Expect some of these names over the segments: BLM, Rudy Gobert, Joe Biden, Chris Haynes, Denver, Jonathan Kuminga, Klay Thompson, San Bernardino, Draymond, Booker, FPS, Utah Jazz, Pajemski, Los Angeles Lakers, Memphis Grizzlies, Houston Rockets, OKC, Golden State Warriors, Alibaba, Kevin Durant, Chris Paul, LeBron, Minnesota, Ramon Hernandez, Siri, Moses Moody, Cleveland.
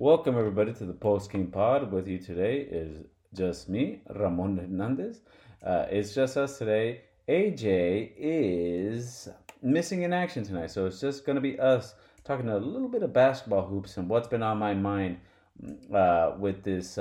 Welcome, everybody, to the Post Game Pod. With you today is just me, Ramon Hernandez. It's just us today. AJ is missing in action tonight, so it's just going to be us talking a little bit of basketball hoops and what's been on my mind with this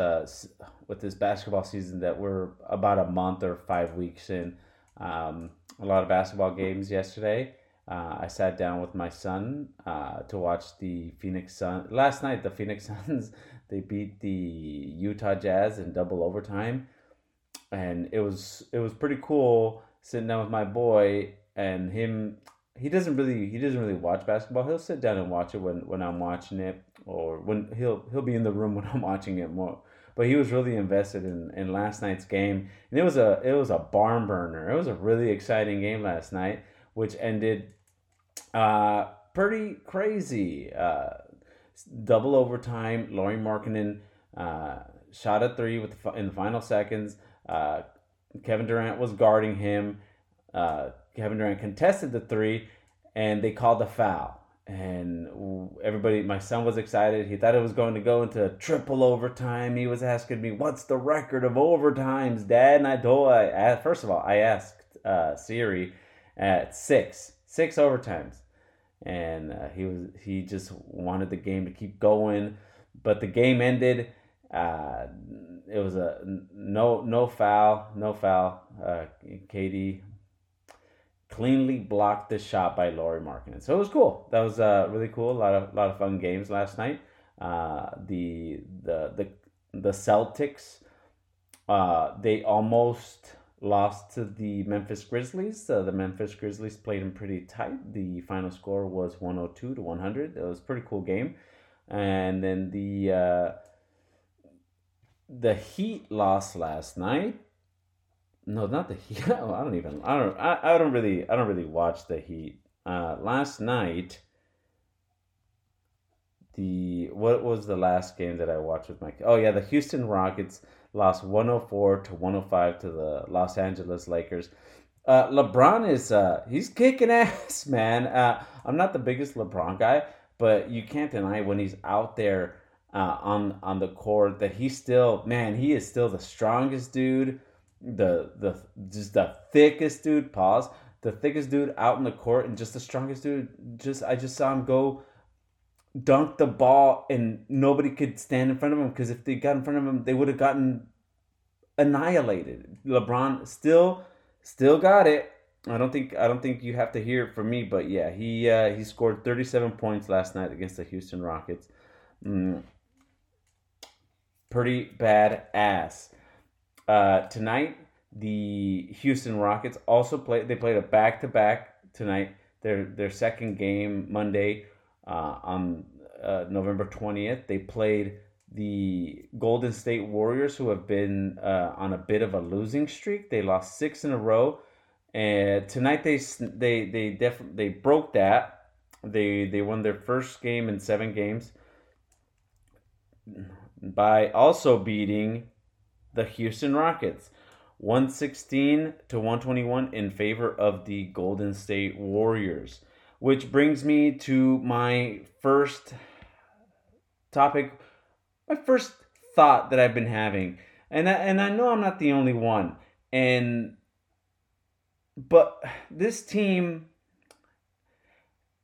basketball season that we're about a month or 5 weeks in. A lot of basketball games yesterday. I sat down with my son to watch the Phoenix Suns. Last night, the Phoenix Suns, they beat the Utah Jazz in double overtime. And it was pretty cool sitting down with my boy and him. He doesn't really watch basketball. He'll sit down and watch it when I'm watching it, or when he'll be in the room when I'm watching it more. But he was really invested in last night's game. And it was a barn burner. It was a really exciting game last night, which ended pretty crazy. Double overtime. Lauri Markkanen shot a three in the final seconds. Kevin Durant was guarding him. Kevin Durant contested the three, and they called the foul. And everybody, my son was excited. He thought it was going to go into triple overtime. He was asking me, "What's the record of overtimes, Dad?" And I asked Siri at six overtimes, and he just wanted the game to keep going. But the game ended. It was a no foul. KD cleanly blocked the shot by Lauri Markkanen, so it was cool. That was really cool. A lot of fun games last night. The Celtics, they almost lost to the Memphis Grizzlies. The Memphis Grizzlies played them pretty tight. The final score was 102-100. It was a pretty cool game. And then the Heat lost last night. No, not the Heat. I don't really watch the Heat. Last night, what was the last game that I watched with my? Oh yeah, the Houston Rockets lost 104-105 to the Los Angeles Lakers. LeBron is he's kicking ass, man. I'm not the biggest LeBron guy, but you can't deny when he's out there on the court that he is still the strongest dude. The thickest dude, the thickest dude out in the court, and just the strongest dude. I just saw him go dunk the ball, and nobody could stand in front of him, because if they got in front of him, they would have gotten annihilated. LeBron still got it. I don't think you have to hear it from me, but yeah, he scored 37 points last night against the Houston Rockets. Pretty bad ass. Tonight, the Houston Rockets also played. They played a back-to-back tonight. Their second game Monday on November 20th. They played the Golden State Warriors, who have been on a bit of a losing streak. They lost six in a row, and tonight they broke that. They won their first game in 7 games by also beating the Houston Rockets 116-121 in favor of the Golden State Warriors, which brings me to my first topic, my first thought that I've been having, and I know I'm not the only one, but this team,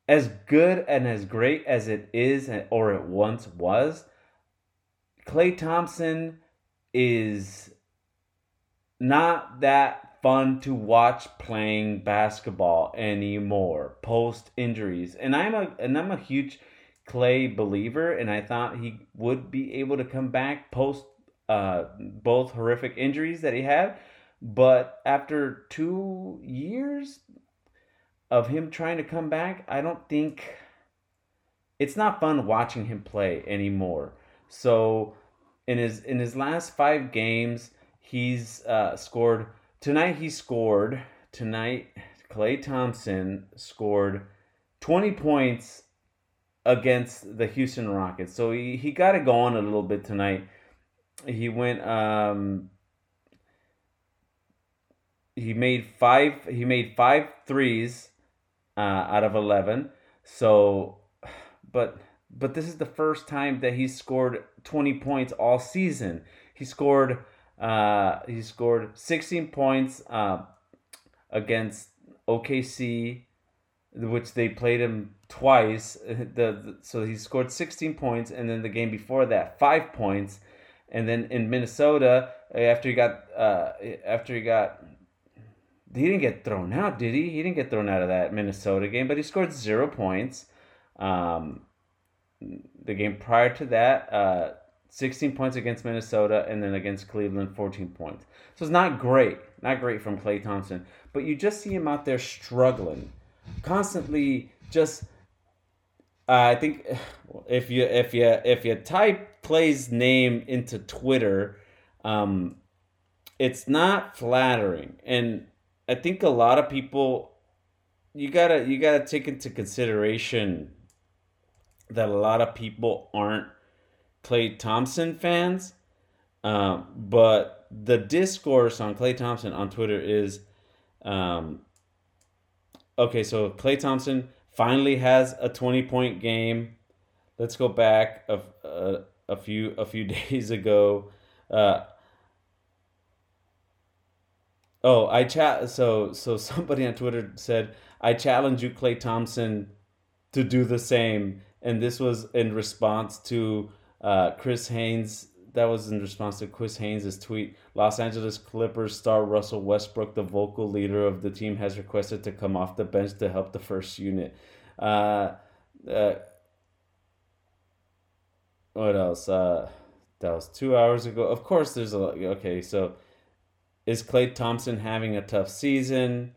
as good and as great as it is, or it once was, Klay Thompson is not that fun to watch playing basketball anymore post injuries. And I'm a huge Klay believer, and I thought he would be able to come back post both horrific injuries that he had. But after 2 years of him trying to come back, I don't think it's not fun watching him play anymore. So In his last 5 games, he's scored. Tonight, Klay Thompson scored 20 points against the Houston Rockets. So he got it going a little bit tonight. He went. He made 5 threes out of 11. So, but But this is the first time that he's scored 20 points all season. He scored 16 points against OKC, which they played him twice. So he scored 16 points, and then the game before that, 5 points. And then in Minnesota, he didn't get thrown out, did he? He didn't get thrown out of that Minnesota game, but he scored 0 points. The game prior to that, 16 points against Minnesota, and then against Cleveland, 14 points. So it's not great from Klay Thompson, but you just see him out there struggling, constantly. Just, I think if you type Klay's name into Twitter, it's not flattering, and I think a lot of people, you gotta take into consideration that a lot of people aren't Klay Thompson fans, but the discourse on Klay Thompson on Twitter is, okay, so Klay Thompson finally has a 20-point game. Let's go back a few days ago. So somebody on Twitter said, "I challenge you, Klay Thompson, to do the same." And this was in response to Chris Haynes. That was in response to Chris Haynes' tweet. Los Angeles Clippers star Russell Westbrook, the vocal leader of the team, has requested to come off the bench to help the first unit. What else? That was 2 hours ago. Of course, there's a lot. Okay, so is Klay Thompson having a tough season?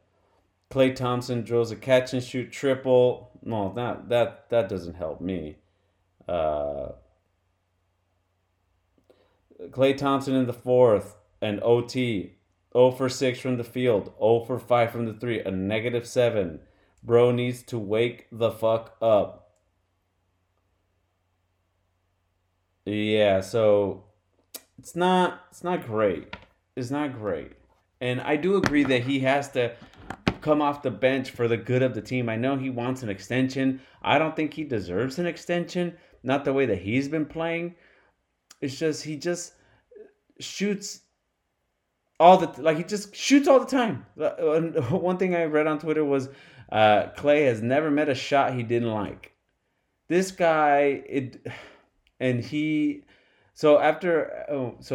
Klay Thompson drills a catch and shoot triple. No, that doesn't help me. Klay Thompson in the fourth, an OT, 0 for 6 from the field, 0 for 5 from the 3, a -7. Bro needs to wake the fuck up. Yeah, so it's not great. It's not great. And I do agree that he has to come off the bench for the good of the team. I know he wants an extension. I don't think he deserves an extension. Not the way that he's been playing. It's just he shoots all the time. One thing I read on Twitter was Klay has never met a shot he didn't like. This guy so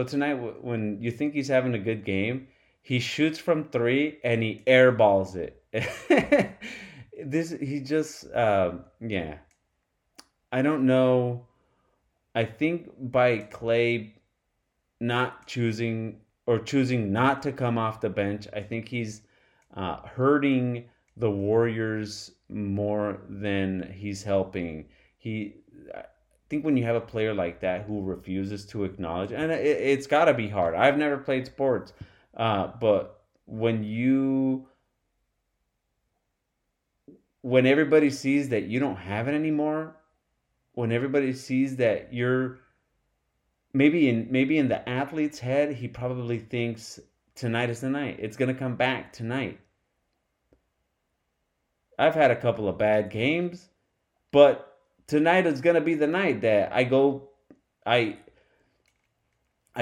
tonight when you think he's having a good game, he shoots from three and he airballs it. I don't know. I think by Klay not choosing or choosing not to come off the bench, I think he's hurting the Warriors more than he's helping. I think when you have a player like that who refuses to acknowledge, and it's got to be hard. I've never played sports. But when everybody sees that you don't have it anymore, when everybody sees that you're maybe in the athlete's head, he probably thinks tonight is the night. It's going to come back tonight. I've had a couple of bad games, but tonight is going to be the night that I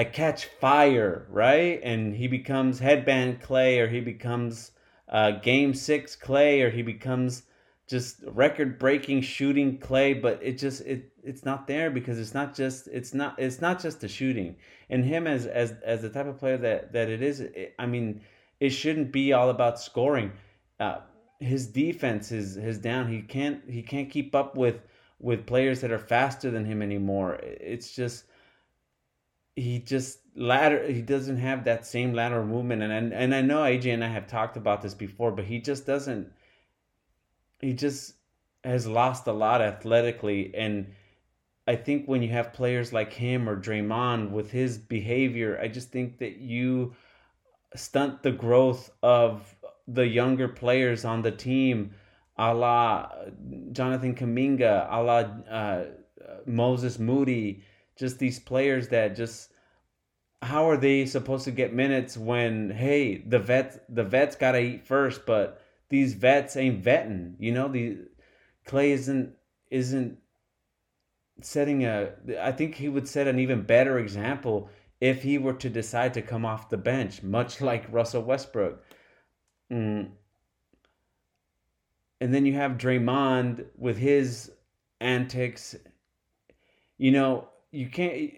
catch fire, right? And he becomes headband Klay, or he becomes game 6 Klay, or he becomes just record-breaking shooting Klay. But it's not there because it's not just the shooting. And him as the type of player that it is. It shouldn't be all about scoring. His defense is down. He can't keep up with players that are faster than him anymore. It's just. He doesn't have that same lateral movement, and I know AJ and I have talked about this before, but he just has lost a lot athletically. And I think when you have players like him or Draymond with his behavior, I just think that you stunt the growth of the younger players on the team, a la Jonathan Kuminga, a la Moses Moody. Just these players that how are they supposed to get minutes when, hey, the vets gotta eat first, but these vets ain't vetting. Klay isn't I think he would set an even better example if he were to decide to come off the bench, much like Russell Westbrook. And then you have Draymond with his antics. You know, you can't.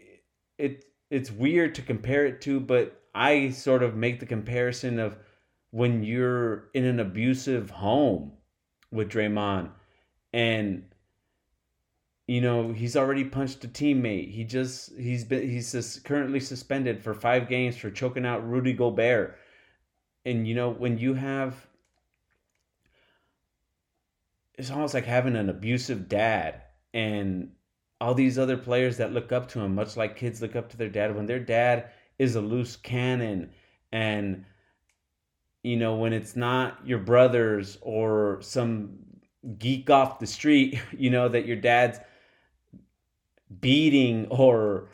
It's weird to compare it to, but I sort of make the comparison of when you're in an abusive home with Draymond, and you know he's already punched a teammate. He's currently suspended for 5 games for choking out Rudy Gobert. And you know, when you have, it's almost like having an abusive dad and all these other players that look up to him, much like kids look up to their dad, when their dad is a loose cannon and, you know, when it's not your brothers or some geek off the street, you know, that your dad's beating or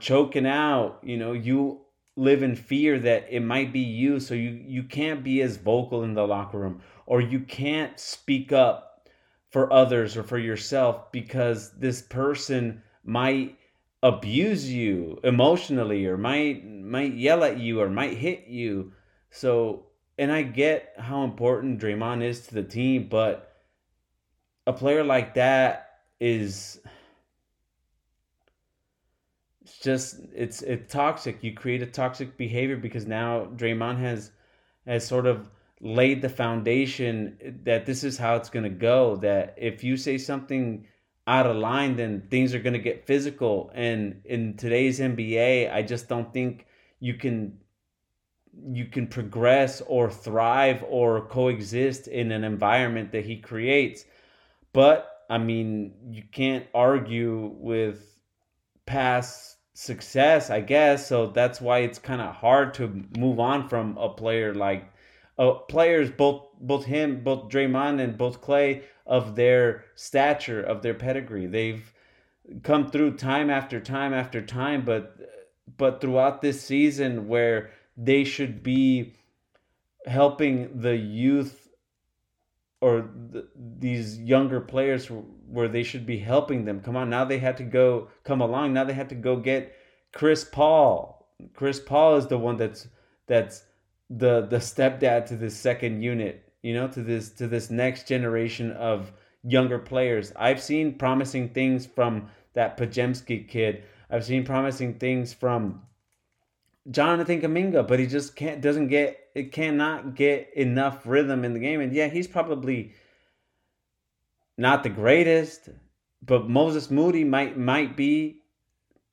choking out, you know, you live in fear that it might be you. So you can't be as vocal in the locker room, or you can't speak up for others or for yourself, because this person might abuse you emotionally, or might yell at you, or might hit you. So, and I get how important Draymond is to the team, but a player like that it's toxic. You create a toxic behavior, because now Draymond has sort of laid the foundation that this is how it's going to go, that if you say something out of line, then things are going to get physical. And in today's NBA, I just don't think you can progress or thrive or coexist in an environment that he creates. But I mean, you can't argue with past success, I guess. So that's why it's kind of hard to move on from a player like players, both Draymond and both Klay, of their stature, of their pedigree. They've come through time after time after time, but throughout this season, where they should be helping the youth or these younger players, where they should be helping them. Come on, now they had to go come along. Now they had to go get Chris Paul. Chris Paul is the one that's the stepdad to this second unit, you know, to this next generation of younger players. I've seen promising things from that Pajemski kid. I've seen promising things from Jonathan Kuminga, but he just cannot get enough rhythm in the game. And yeah, he's probably not the greatest, but Moses Moody might be.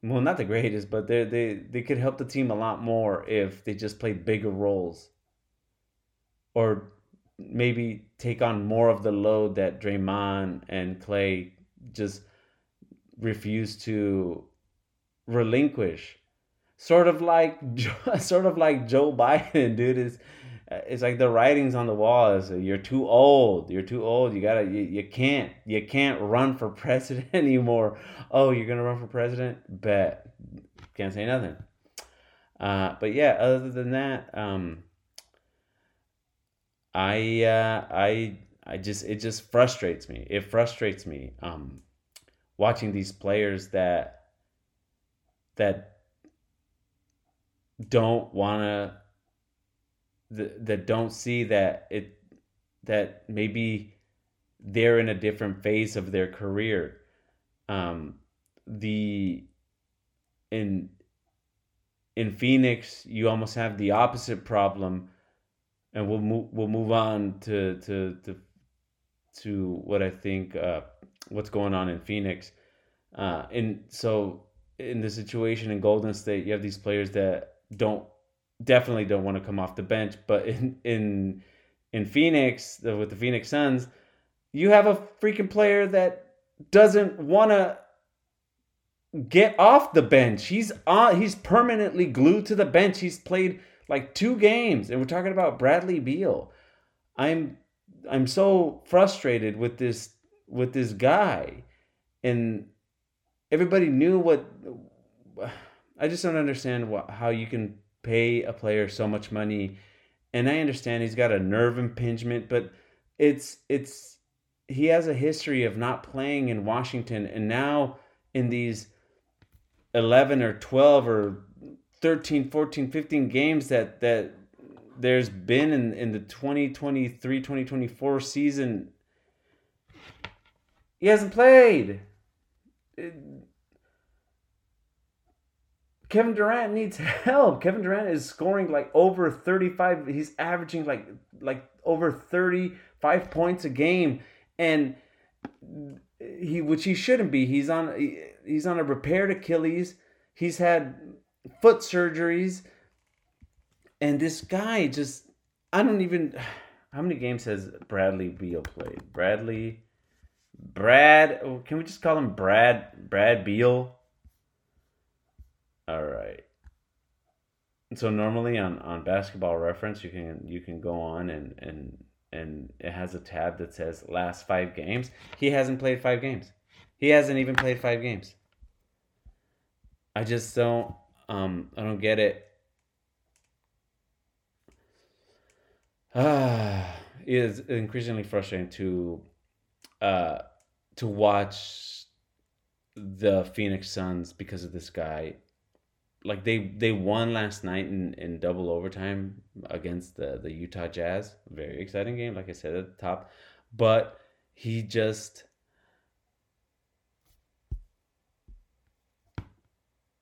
Well, not the greatest, but they could help the team a lot more if they just played bigger roles, or maybe take on more of the load that Draymond and Klay just refuse to relinquish. Sort of like Joe Biden, dude. It's like the writing's on the wall. It's like, you're too old. You can't run for president anymore. Oh, you're going to run for president? Bet. Can't say nothing. But yeah, other than that, it just frustrates me. It frustrates me, watching these players that don't want to, that don't see that maybe they're in a different phase of their career. In Phoenix, you almost have the opposite problem, and we'll move on to what I think what's going on in Phoenix. And so in the situation in Golden State, you have these players that definitely don't want to come off the bench. But in Phoenix, with the Phoenix Suns, you have a freaking player that doesn't want to get off the bench. He's permanently glued to the bench. He's played like 2 games, and we're talking about Bradley Beal. I'm so frustrated with this guy, and everybody knew what. I just don't understand how you can pay a player so much money. And I understand he's got a nerve impingement, but he has a history of not playing in Washington, and now in these 11 or 12 or 13, 14, 15 games that there's been in the 2023-2024 season. He hasn't played. Kevin Durant needs help. Kevin Durant is scoring like over 35. He's averaging like over 35 points a game, and which he shouldn't be. He's on a repaired Achilles. He's had foot surgeries, and this guy just, how many games has Bradley Beal played? Can we just call him Brad Beal? All right. So normally on Basketball Reference, you can go on and it has a tab that says last 5 games. He hasn't played 5 games. He hasn't even played 5 games. I just don't I don't get it. It is increasingly frustrating to watch the Phoenix Suns because of this guy. Like they won last night in double overtime against the Utah Jazz. Very exciting game, like I said at the top. But he just...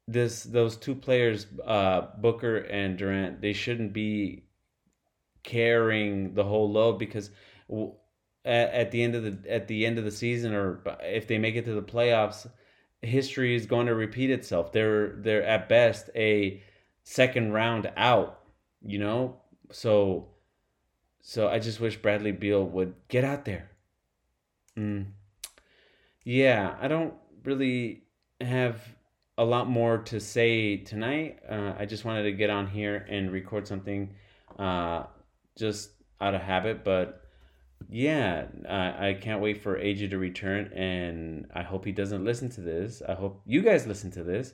Those two players, Booker and Durant, they shouldn't be carrying the whole load, because at the end of the season, or if they make it to the playoffs, history is going to repeat itself. They're at best a second round out, you know? So I just wish Bradley Beal would get out there. Yeah, I don't really have a lot more to say tonight. I just wanted to get on here and record something just out of habit, but yeah, I can't wait for AJ to return, and I hope he doesn't listen to this. I hope you guys listen to this.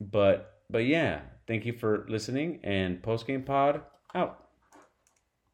But yeah, thank you for listening, and Postgame Pod out.